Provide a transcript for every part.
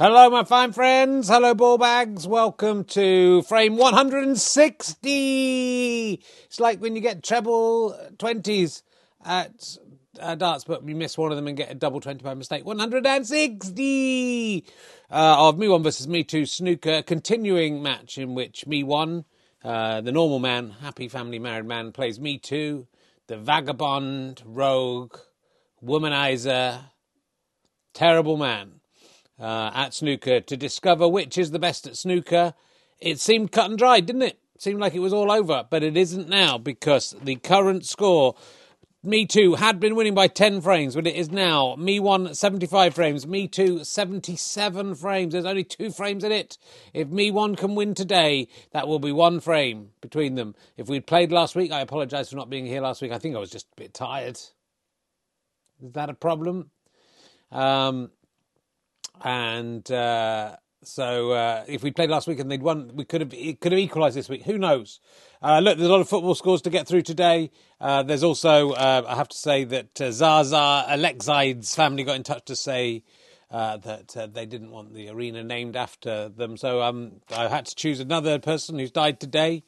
Hello, my fine friends. Hello, ballbags. Welcome to frame 160. It's like when you get treble 20s at darts, but you miss one of them and get a double 20 by mistake. 160 of Me One versus Me Two snooker, continuing match in which Me One, the normal man, happy family married man, plays Me Two, the vagabond, rogue, womanizer, terrible man. At snooker to discover which is the best at snooker. It seemed cut and dry, didn't it? Seemed like it was all over, but it isn't now, because the current score, Me Too had been winning by 10 frames, but it is now Me One 75 frames, Me Too 77 frames. There's only 2 frames in it. If Me One can win today, that will be 1 frame between them. If we'd played last week, I apologise for not being here last week. I think I was just a bit tired. Is that a problem? So if we played last week and they'd won, it could have equalised this week. Who knows? Look, there's a lot of football scores to get through today. There's also, I have to say that Zaza Alexaide's family got in touch to say that they didn't want the arena named after them. So I had to choose another person who's died today.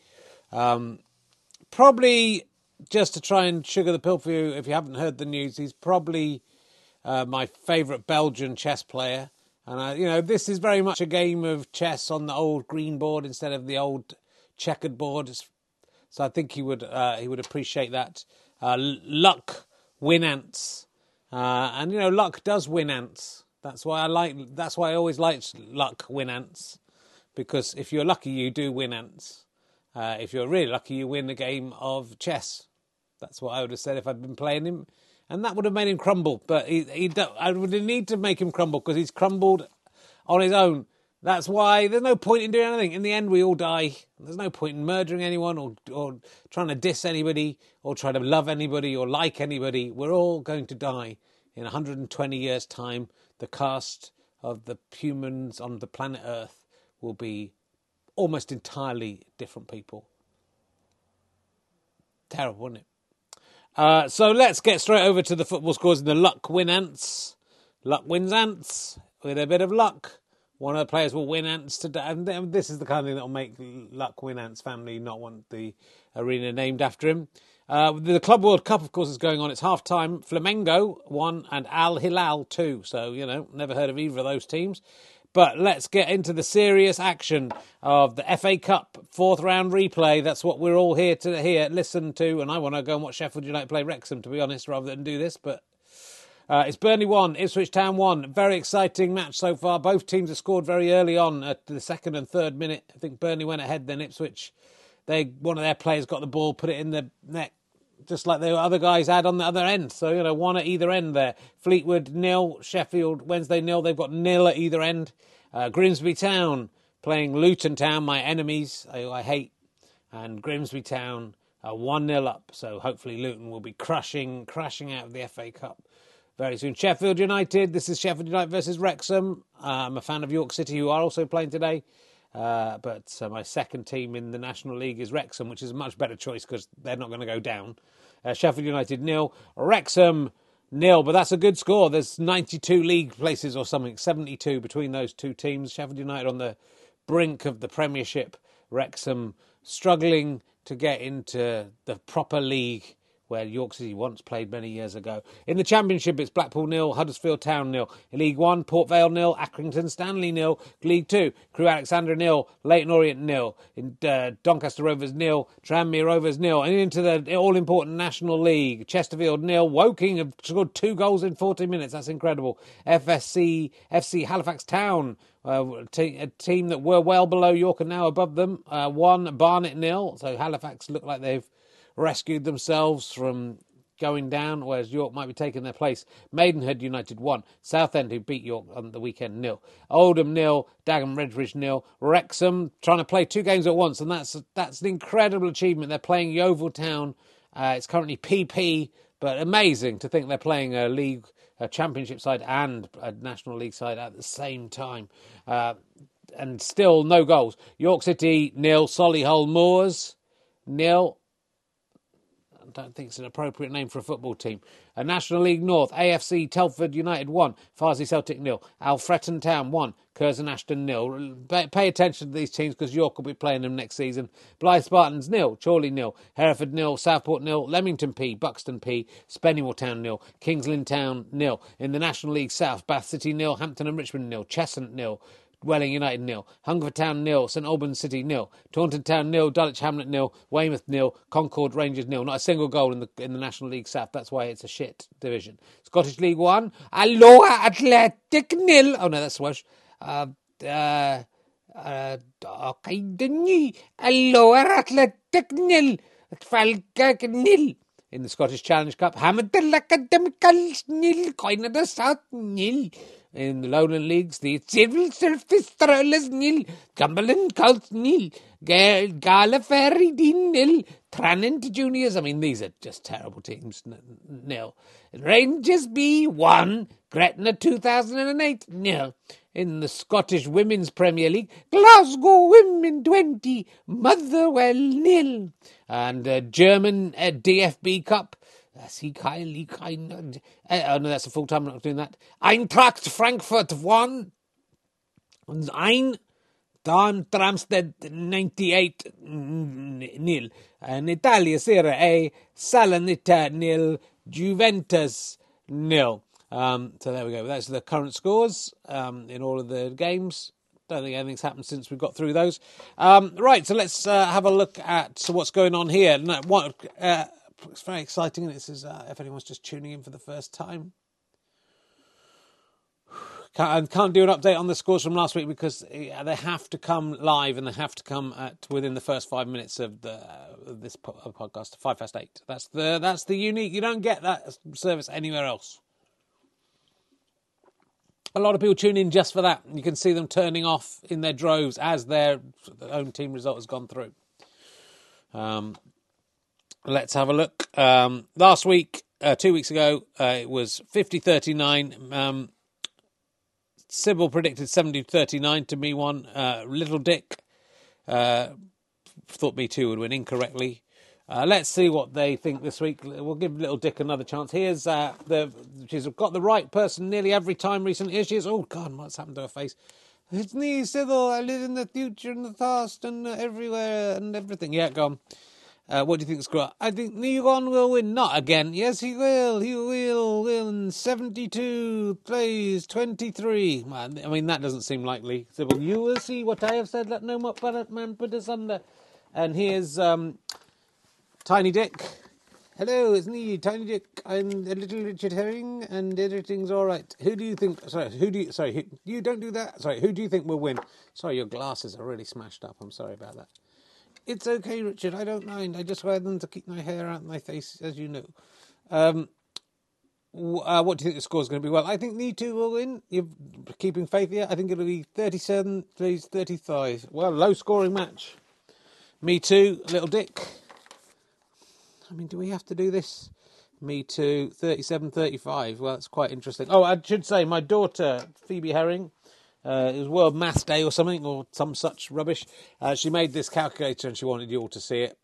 Probably just to try and sugar the pill for you, if you haven't heard the news, he's probably my favourite Belgian chess player. And, this is very much a game of chess on the old green board instead of the old checkered board. So I think he would appreciate that. Luc Winants. Luck does win ants. That's why I always liked Luc Winants. Because if you're lucky, you do win ants. If you're really lucky, you win the game of chess. That's what I would have said if I'd been playing him. And that would have made him crumble, but I would need to make him crumble because he's crumbled on his own. That's why there's no point in doing anything. In the end, we all die. There's no point in murdering anyone or trying to diss anybody or try to love anybody or like anybody. We're all going to die in 120 years' time. The cast of the humans on the planet Earth will be almost entirely different people. Terrible, isn't it? So let's get straight over to the football scores in the Luc Winants. Luc Winants, with a bit of luck, one of the players will win ants today. And this is the kind of thing that will make Luc Winants' family not want the arena named after him. The Club World Cup, of course, is going on. It's half-time. Flamengo 1 and Al-Hilal 2. So, never heard of either of those teams. But let's get into the serious action of the FA Cup fourth round replay. That's what we're all here to listen to. And I want to go and watch Sheffield United play Wrexham, to be honest, rather than do this. But it's Burnley 1, Ipswich Town 1. Very exciting match so far. Both teams have scored very early on at the second and third minute. I think Burnley went ahead, then Ipswich. One of their players got the ball, put it in the net, just like the other guys had on the other end. So, one at either end there. Fleetwood 0, Sheffield Wednesday 0. They've got nil at either end. Grimsby Town playing Luton Town, my enemies, I hate. And Grimsby Town are 1-0 up. So hopefully Luton will be crashing out of the FA Cup very soon. Sheffield United. This is Sheffield United versus Wrexham. I'm a fan of York City, who are also playing today. But my second team in the National League is Wrexham, which is a much better choice because they're not going to go down. Sheffield United 0, Wrexham 0, but that's a good score. There's 92 league places or something, 72 between those two teams. Sheffield United on the brink of the Premiership, Wrexham struggling to get into the proper league where York City once played many years ago. In the Championship, it's Blackpool 0, Huddersfield Town 0. In League 1, Port Vale 0, Accrington Stanley 0. League 2, Crewe Alexandra 0, Leyton Orient 0. In Doncaster Rovers 0, Tranmere Rovers 0. And into the all-important National League, Chesterfield 0. Woking have scored 2 goals in 40 minutes. That's incredible. FC Halifax Town, a team that were well below York and now above them, 1, Barnet 0. So Halifax look like they've rescued themselves from going down, whereas York might be taking their place. Maidenhead United 1, Southend, who beat York on the weekend, 0. Oldham 0, Dagenham Redbridge 0. Wrexham trying to play 2 games at once, and that's an incredible achievement. They're playing Yeovil Town. It's currently PP, but amazing to think they're playing a Championship side and a National League side at the same time. And still no goals. York City 0, Solihull Moors 0. don't think it's an appropriate name for a football team. National League North, AFC Telford United 1, Farsley Celtic 0, Alfreton Town 1, Curzon Ashton 0. Pay attention to these teams because York will be playing them next season. Blyth Spartans 0, Chorley 0, Hereford 0, Southport 0, Leamington P, Buxton P, Spennymoor Town 0, Kingsland Town 0. In the National League South, Bath City 0, Hampton and Richmond 0, Cheshunt 0, Welling United 0, Hungerford Town 0, St Albans City 0, Taunton Town 0, Dulwich Hamlet 0, Weymouth 0, Concord Rangers 0. Not a single goal in the National League South. That's why it's a shit division. Scottish League 1, Alloa Athletic 0. Oh no, that's Welsh. Alloa Athletic 0, Falkirk 0. In the Scottish Challenge Cup, Hammerdale Academicals 0, Coin of the South 0. In the Lowland Leagues, the Civil Service Thrillers 0, Cumberland Colts 0, Gallifrey 0, Tranent Juniors, I mean, these are just terrible teams, 0. Rangers B 1, Gretna 2008 0. In the Scottish Women's Premier League, Glasgow Women 20, Motherwell 0. And German DFB Cup, oh no, that's a full time, I'm not doing that. Eintracht Frankfurt 1, Darmstadt 98 0. And Italia Serie A, Salernitana 0, Juventus 0. So there we go. That's the current scores in all of the games. Don't think anything's happened since we got through those. Right, so let's have a look at what's going on here. It's very exciting, and this is if anyone's just tuning in for the first time. Can't do an update on the scores from last week because they have to come live and they have to come at within the first 5 minutes of the this podcast, 8:05. That's the unique. You don't get that service anywhere else. A lot of people tune in just for that. You can see them turning off in their droves as their own team result has gone through. Let's have a look. Last week, 2 weeks ago, it was 50-39. Sybil predicted 70-39 to me one. Little Dick thought me too would win incorrectly. Let's see what they think this week. We'll give Little Dick another chance. Here's she's got the right person nearly every time recently. Here she is. Oh, God, what's happened to her face? It's me, Sybil. I live in the future and the past and everywhere and everything. Yeah, go on. What do you think, Scott? I think Negon will win. Not again. Yes, he will. He will win. 72 plays 23. Man, I mean, that doesn't seem likely. So, well, you will see what I have said. Let no man put us under. And here's Tiny Dick. Hello, it's me, Tiny Dick. I'm a little Richard Herring, and everything's all right. Who do you think? You don't do that. Sorry, who do you think will win? Sorry, your glasses are really smashed up. I'm sorry about that. It's okay, Richard. I don't mind. I just wear them to keep my hair out of my face, as you know. What do you think the score's going to be? Well, I think the 2 will win. You're keeping faith here. I think it'll be 37-35. Well, low-scoring match. Me too, Little Dick. I mean, do we have to do this? Me too, 37-35. Well, that's quite interesting. Oh, I should say, my daughter, Phoebe Herring, it was World Maths Day or something, or some such rubbish. She made this calculator and she wanted you all to see it.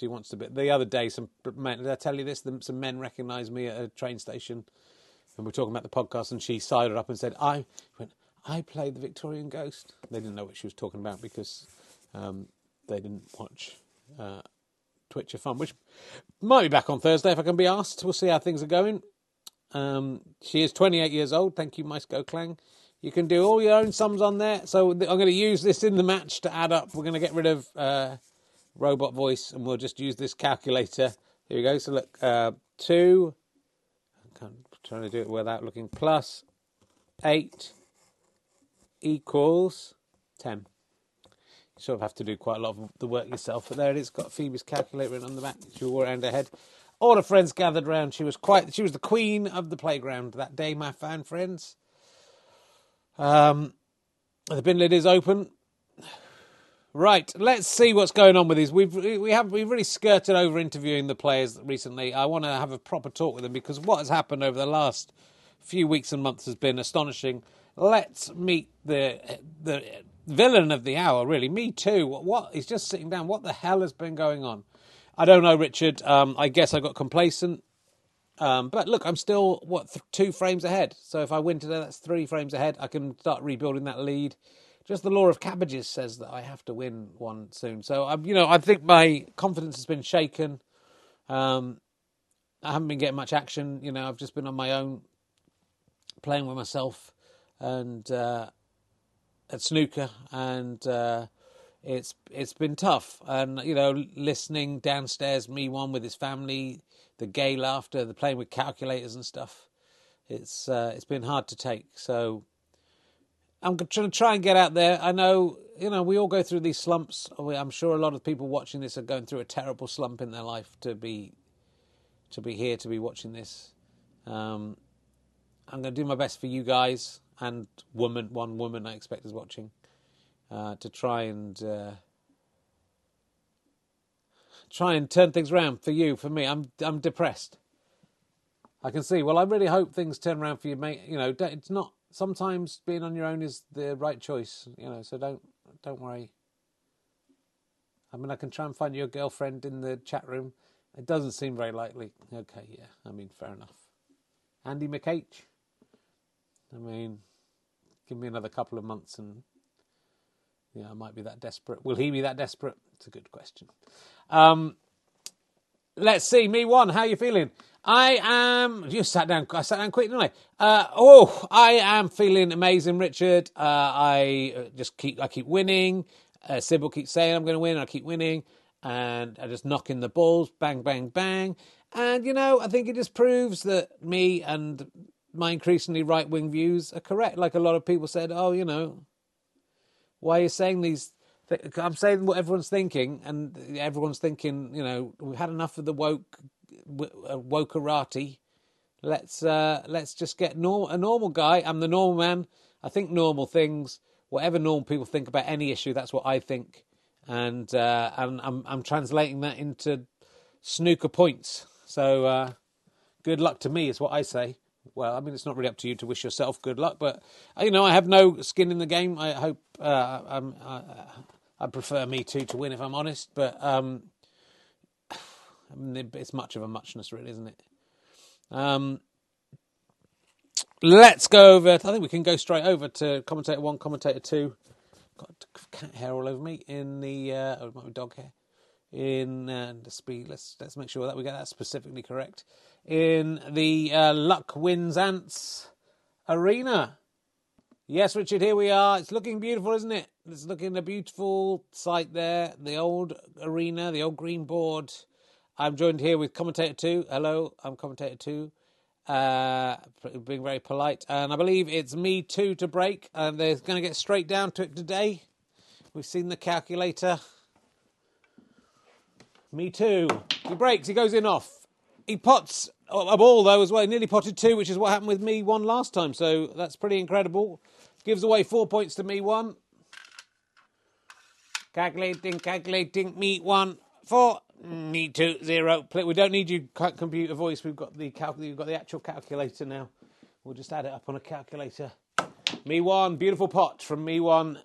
She wants to be. The other day, some men, did I tell you this? Some men recognised me at a train station and we're talking about the podcast, and she sidled up and said, I played the Victorian Ghost. They didn't know what she was talking about because they didn't watch Twitch of Fun, which might be back on Thursday if I can be asked. We'll see how things are going. She is 28 years old. Thank you, Maestro Clang. You can do all your own sums on there. So I'm going to use this in the match to add up. We're going to get rid of robot voice and we'll just use this calculator. Here we go. So look, 2. I'm trying to do it without looking. Plus 8 equals 10. You sort of have to do quite a lot of the work yourself. But there it is. Got Phoebe's calculator written on the back. She wore around her head. All her friends gathered round. She was the queen of the playground that day, my fine friends. The bin lid is open. Right, let's see what's going on with these. We've really skirted over interviewing the players recently. I want to have a proper talk with them because what has happened over the last few weeks and months has been astonishing. Let's meet the villain of the hour, really. Me too. What? He's just sitting down. What the hell has been going on? I don't know, Richard. I guess I got complacent. But look, I'm still, two frames ahead. So if I win today, that's 3 frames ahead. I can start rebuilding that lead. Just the law of cabbages says that I have to win one soon. So, I think my confidence has been shaken. I haven't been getting much action. I've just been on my own, playing with myself and at snooker. And it's been tough. And, listening downstairs, me one with his family, the gay laughter, the playing with calculators and stuff. It's been hard to take. So I'm going to try and get out there. I know, we all go through these slumps. I'm sure a lot of people watching this are going through a terrible slump in their life to be here, to be watching this. I'm going to do my best for you guys and one woman I expect is watching, to try and turn things around for you, for me. I'm depressed. I can see. Well, I really hope things turn around for you, mate. It's not. Sometimes being on your own is the right choice. So don't worry. I mean, I can try and find your girlfriend in the chat room. It doesn't seem very likely. Okay, yeah. I mean, fair enough. Andy McH. I mean, give me another couple of months and I might be that desperate. Will he be that desperate? It's a good question. Let's see. Me one, how are you feeling? I sat down quick, didn't I? I am feeling amazing, Richard. I keep winning. Sybil keeps saying I'm going to win. I keep winning. And I just knock in the balls. Bang, bang, bang. And, I think it just proves that me and my increasingly right-wing views are correct. Like a lot of people said, why are you saying these? I'm saying what everyone's thinking, and everyone's thinking, we've had enough of the wokerati. Let's just get a normal guy. I'm the normal man. I think normal things. Whatever normal people think about any issue, that's what I think. And I'm translating that into snooker points. So good luck to me is what I say. Well, I mean, it's not really up to you to wish yourself good luck, but, I have no skin in the game. I hope I prefer me too to win, if I'm honest, but I mean, it's much of a muchness, really, isn't it? Let's go over. I think we can go straight over to commentator 1, commentator 2. Got cat hair all over me in the... it might be dog hair. In the speed, let's make sure that we get that specifically correct. In the Luc Winants Arena. Yes, Richard, here we are. It's looking beautiful, isn't it? It's looking a beautiful site there. The old arena, the old green board. I'm joined here with commentator 2. Hello, I'm commentator 2. Being very polite. And I believe it's me too to break. And they're going to get straight down to it today. We've seen the calculator. Me too. He breaks. He goes in off. He pots a ball, though, as well. He nearly potted 2, which is what happened with me 1 last time. So that's pretty incredible. Gives away 4 points to me 1. Calculating, me 1. 4, me 2, 0. We don't need you computer voice. We've got the actual calculator now. We'll just add it up on a calculator. Me 1. Beautiful pot from me 1.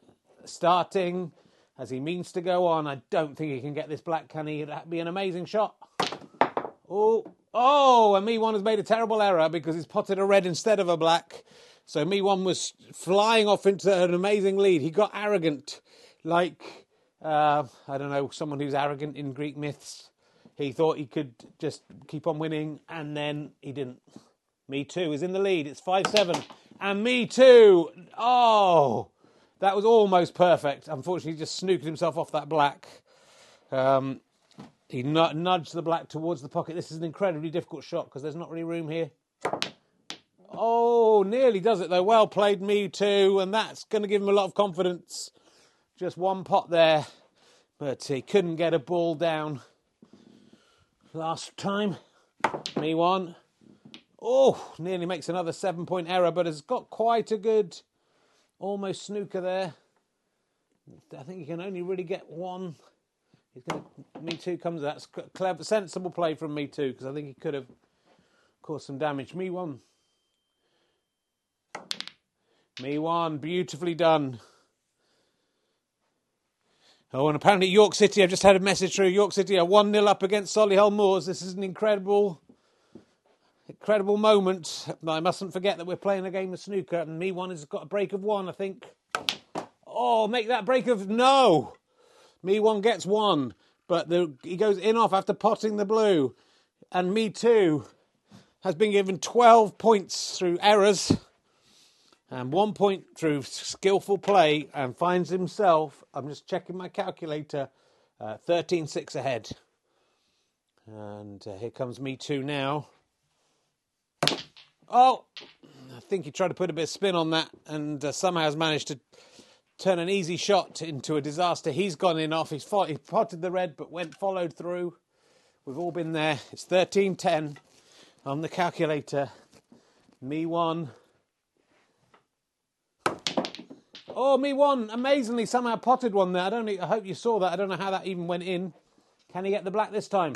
Starting... as he means to go on. I don't think he can get this black, can he? That'd be an amazing shot. Oh, and Me1 has made a terrible error because he's potted a red instead of a black. So Me1 was flying off into an amazing lead. He got arrogant, like, I don't know, someone who's arrogant in Greek myths. He thought he could just keep on winning, and then he didn't. Me2 is in the lead. It's 5-7. And Me2, oh... that was almost perfect. Unfortunately, he just snooked himself off that black. He nudged the black towards the pocket. This is an incredibly difficult shot because there's not really room here. Oh, nearly does it, though. Well played, me too. And that's going to give him a lot of confidence. Just one pot there. But he couldn't get a ball down last time. Me 1. Oh, nearly makes another 7-point error, but has got quite a good... almost snooker there. I think you can only really get 1. He's going to... me too comes. That's clever, sensible play from me too, because I think he could have caused some damage. Me1. Me1. Beautifully done. Oh, and apparently York City, I've just had a message through, York City are 1-0 up against Solihull Moors. This is an incredible moment. I mustn't forget that we're playing a game of snooker and me one has got a break of one, I think. Oh, make that break of... No! Me one gets one, but he goes in off after potting the blue. And me two has been given 12 points through errors and 1 point through skillful play and finds himself, I'm just checking my calculator, 13-6 ahead. And here comes me two now. Oh, I think he tried to put a bit of spin on that and somehow has managed to turn an easy shot into a disaster. He's gone in off. He potted the red but followed through. We've all been there. It's 13-10 on the calculator. Me one. Oh, me one. Amazingly, somehow potted one there. I hope you saw that. I don't know how that even went in. Can he get the black this time?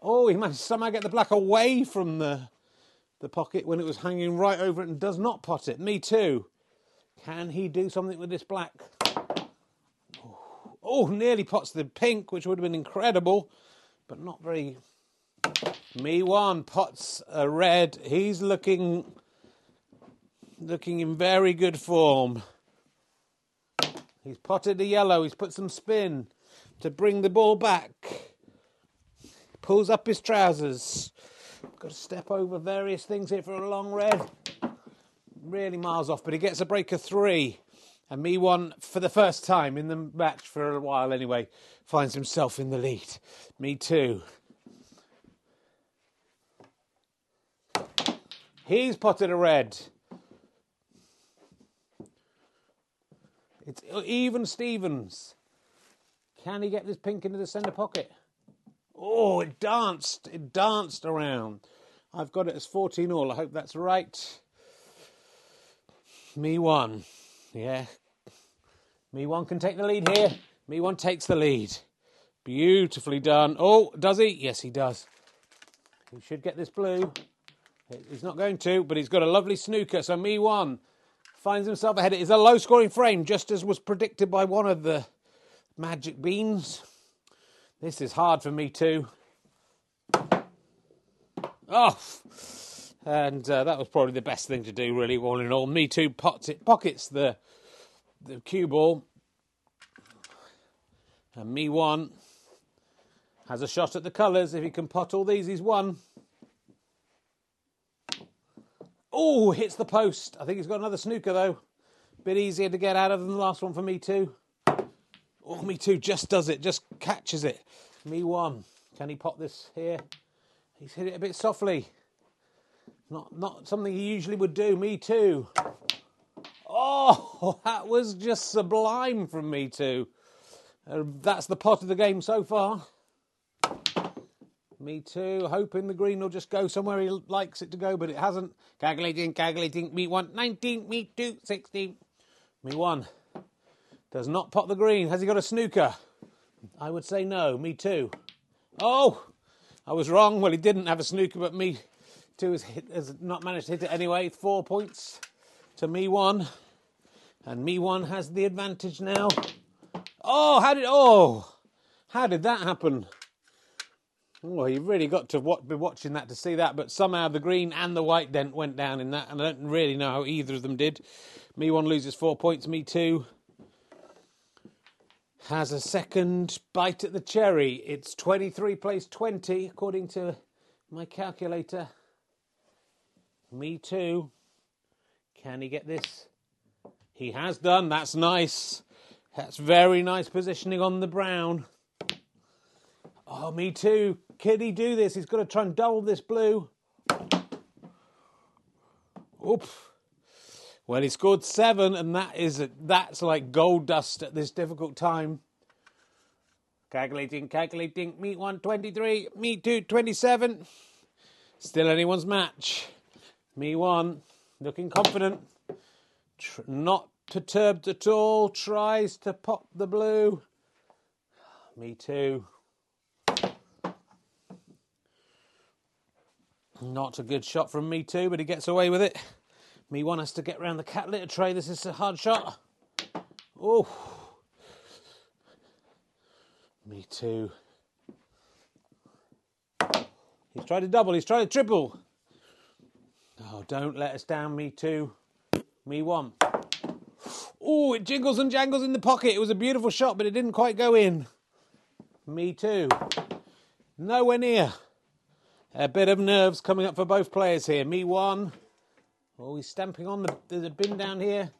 Oh, he managed to somehow get the black away from the pocket when it was hanging right over it and does not pot it. Me too. Can he do something with this black? Oh, nearly pots the pink, which would have been incredible, but not very... Me one pots a red. He's looking in very good form. He's potted a yellow. He's put some spin to bring the ball back. Pulls up his trousers. Got to step over various things here for a long red. Really miles off, but he gets a break of three. And me one, for the first time in the match for a while anyway, finds himself in the lead. Me two. He's potted a red. It's even Stevens. Can he get this pink into the centre pocket? Oh, it danced. It danced around. I've got it as 14 all. I hope that's right. Me one. Yeah. Me one can take the lead here. Me one takes the lead. Beautifully done. Oh, does he? Yes, he does. He should get this blue. He's not going to, but he's got a lovely snooker. So me one finds himself ahead. It is a low-scoring frame, just as was predicted by one of the magic beans. This is hard for me too. Oh, and that was probably the best thing to do, really, all in all. Me too pockets the cue ball. And me one has a shot at the colours. If he can pot all these, he's won. Oh, hits the post. I think he's got another snooker, though. Bit easier to get out of than the last one for me too. Oh, me too just does it, just catches it. Me one. Can he pot this here? He's hit it a bit softly. Not something he usually would do. Me too. Oh, that was just sublime from me too. That's the pot of the game so far. Me too, hoping the green will just go somewhere he likes it to go, but it hasn't. Calculating, me one, 19, me two, 16. Me one does not pot the green. Has he got a snooker? I would say no, me too. Oh, I was wrong. Well, he didn't have a snooker, but me two has not managed to hit it anyway. 4 points to me one, and me one has the advantage now. Oh, how did that happen? Well, you've really got to be watching that to see that, but somehow the green and the white dent went down in that, and I don't really know how either of them did. Me one loses 4 points, me two has a second bite at the cherry. It's 23 plays 20, according to my calculator. Me two, can he get this? He has done, that's nice. That's very nice positioning on the brown. Oh, me too. Can he do this? He's got to try and double this blue. Oop. Well, he scored 7, and that's like gold dust at this difficult time. Calculating. Me one, 23. Me two, 27. Still anyone's match. Me one, looking confident. Not perturbed at all. Tries to pop the blue. Me too. Not a good shot from me too, but he gets away with it. Me one has to get round the cat litter tray. This is a hard shot. Oh, Me too. He's tried to double, he's tried to triple. Oh, don't let us down, me two, me one. Oh, it jiggles and jangles in the pocket. It was a beautiful shot, but it didn't quite go in. Me too. Nowhere near. A bit of nerves coming up for both players here. Me one. Oh, he's stamping on the... There's a bin down here.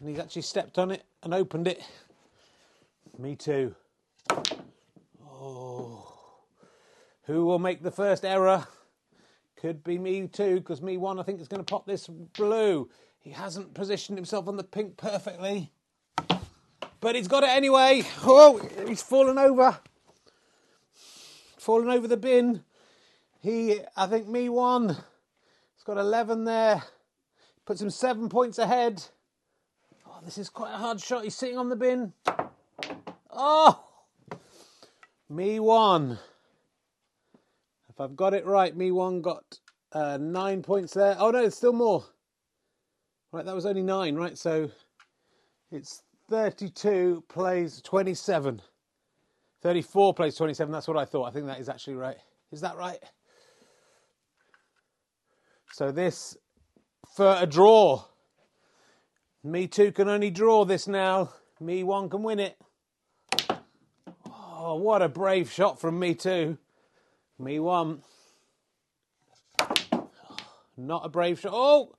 And he's actually stepped on it and opened it. Me too. Oh. Who will make the first error? Could be me too, because me one, I think, is going to pop this blue. He hasn't positioned himself on the pink perfectly. But he's got it anyway. Oh, he's fallen over. Fallen over the bin. I think me one. He's got 11 there. Puts him 7 points ahead. Oh, this is quite a hard shot. He's sitting on the bin. Oh! Me one. If I've got it right, me one got 9 points there. Oh, no, it's still more. Right, that was only 9, right? So it's 32 plays 27. 34 plays 27, that's what I thought. I think that is actually right. Is that right? So this, for a draw. Me two can only draw this now. Me one can win it. Oh, what a brave shot from me two. Me one. Not a brave shot. Oh,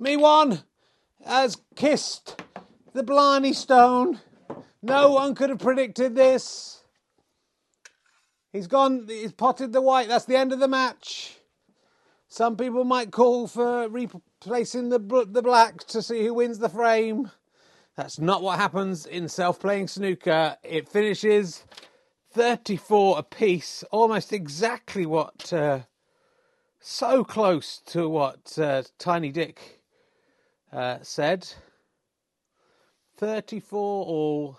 me one has kissed the Blarney Stone. No one could have predicted this. He's gone, he's potted the white. That's the end of the match. Some people might call for replacing the black to see who wins the frame. That's not what happens in self-playing snooker. It finishes 34 apiece, almost exactly what, so close to what Tiny Dick said. 34 all.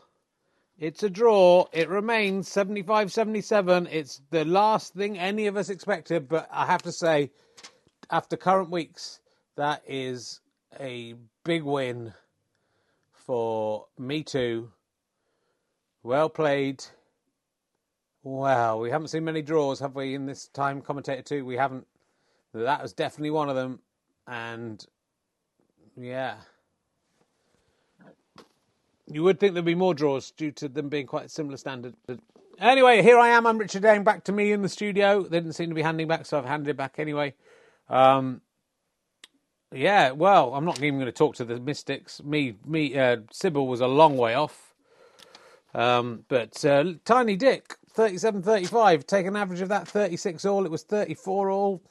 It's a draw. It remains 75-77. It's the last thing any of us expected, but I have to say, after current weeks, that is a big win for me too. Well played. Wow, we haven't seen many draws, have we, in this time? Commentator 2, we haven't. That was definitely one of them. And... yeah. You would think there'd be more draws due to them being quite a similar standard. But anyway, here I am. I'm Richard Dane. Back to me in the studio. They didn't seem to be handing back, so I've handed it back anyway. Yeah, well, I'm not even going to talk to the Mystics. Sybil was a long way off. But Tiny Dick, 37-35. Take an average of that, 36 all. It was 34 all.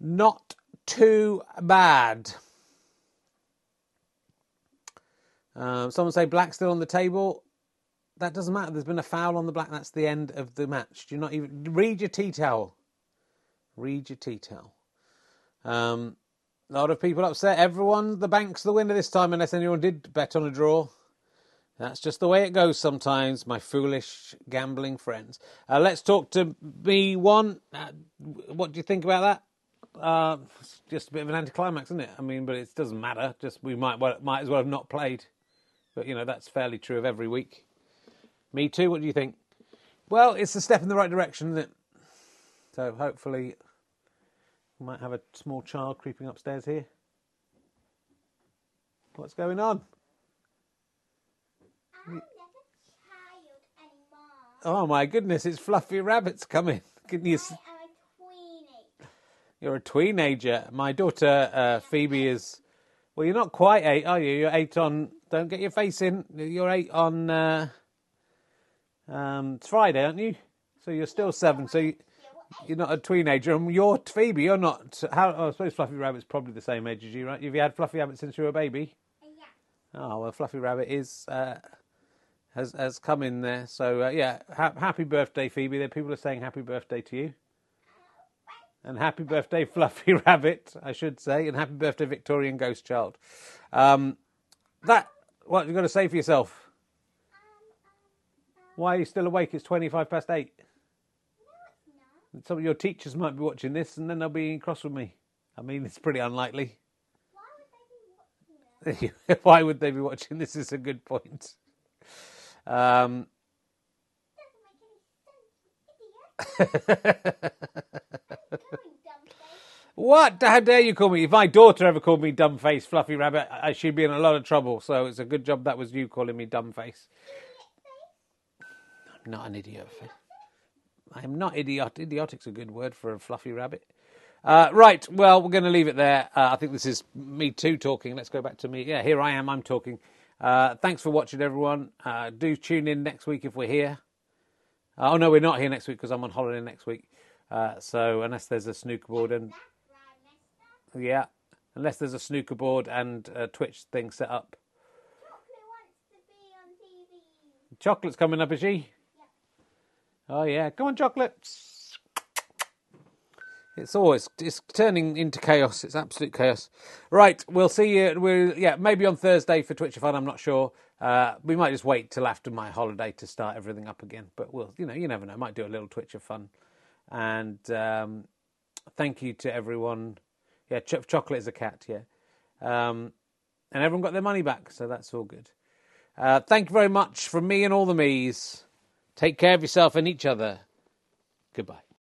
Not too bad. Someone say black's still on the table. That doesn't matter. There's been a foul on the black. That's the end of the match. Do you not even read your tea towel? Read your tea towel. A lot of people upset. Everyone, the bank's the winner this time, unless anyone did bet on a draw. That's just the way it goes sometimes, my foolish gambling friends. Let's talk to B1. What do you think about that? It's just a bit of an anticlimax, isn't it? I mean, but it doesn't matter. Just we might as well have not played. But, you know, that's fairly true of every week. Me too, what do you think? Well, it's a step in the right direction, isn't it? So hopefully we might have a small child creeping upstairs here. What's going on? I'm not a child anymore. Oh, my goodness, it's Fluffy Rabbit's coming. Can you... You're a tweenager. My daughter, Phoebe, is... Well, you're not quite 8, are you? You're 8 on... Don't get your face in. You're 8 on Friday, aren't you? So you're still 7. So you're not a tweenager. And you're Phoebe. You're not... I suppose Fluffy Rabbit's probably the same age as you, right? Have you had Fluffy Rabbit since you were a baby? Yeah. Oh, well, Fluffy Rabbit is has come in there. So, yeah, happy birthday, Phoebe. People are saying happy birthday to you. And happy birthday, Fluffy Rabbit, I should say. And happy birthday, Victorian Ghost Child. What have you got to say for yourself? Why are you still awake? It's 8:25. No, it's not. Some of your teachers might be watching this and then they'll be cross with me. I mean, it's pretty unlikely. Why would they be watching this? Why would they be watching this is a good point. What? How dare you call me? If my daughter ever called me dumbface, fluffy rabbit, she'd be in a lot of trouble. So it's a good job that was you calling me dumbface. I'm not an idiot. I am not idiot. Idiotic's a good word for a fluffy rabbit. Right, well, we're going to leave it there. I think this is me too talking. Let's go back to me. Yeah, here I am. I'm talking. Thanks for watching, everyone. Do tune in next week if we're here. Oh, no, we're not here next week because I'm on holiday next week. So unless there's a snooker board and... Yeah, unless there's a snooker board and a Twitch thing set up. Chocolate wants to be on TV. Chocolate's coming up, is she? Yeah. Oh, yeah. Come on, Chocolate. It's turning into chaos. It's absolute chaos. Right, we'll see you. Yeah, maybe on Thursday for Twitch Fun. I'm not sure. We might just wait till after my holiday to start everything up again. But we'll, you never know. I might do a little Twitch Fun. And thank you to everyone. Yeah, Chocolate is a cat. Yeah, and everyone got their money back, so that's all good. Thank you very much from me and all the me's. Take care of yourself and each other. Goodbye.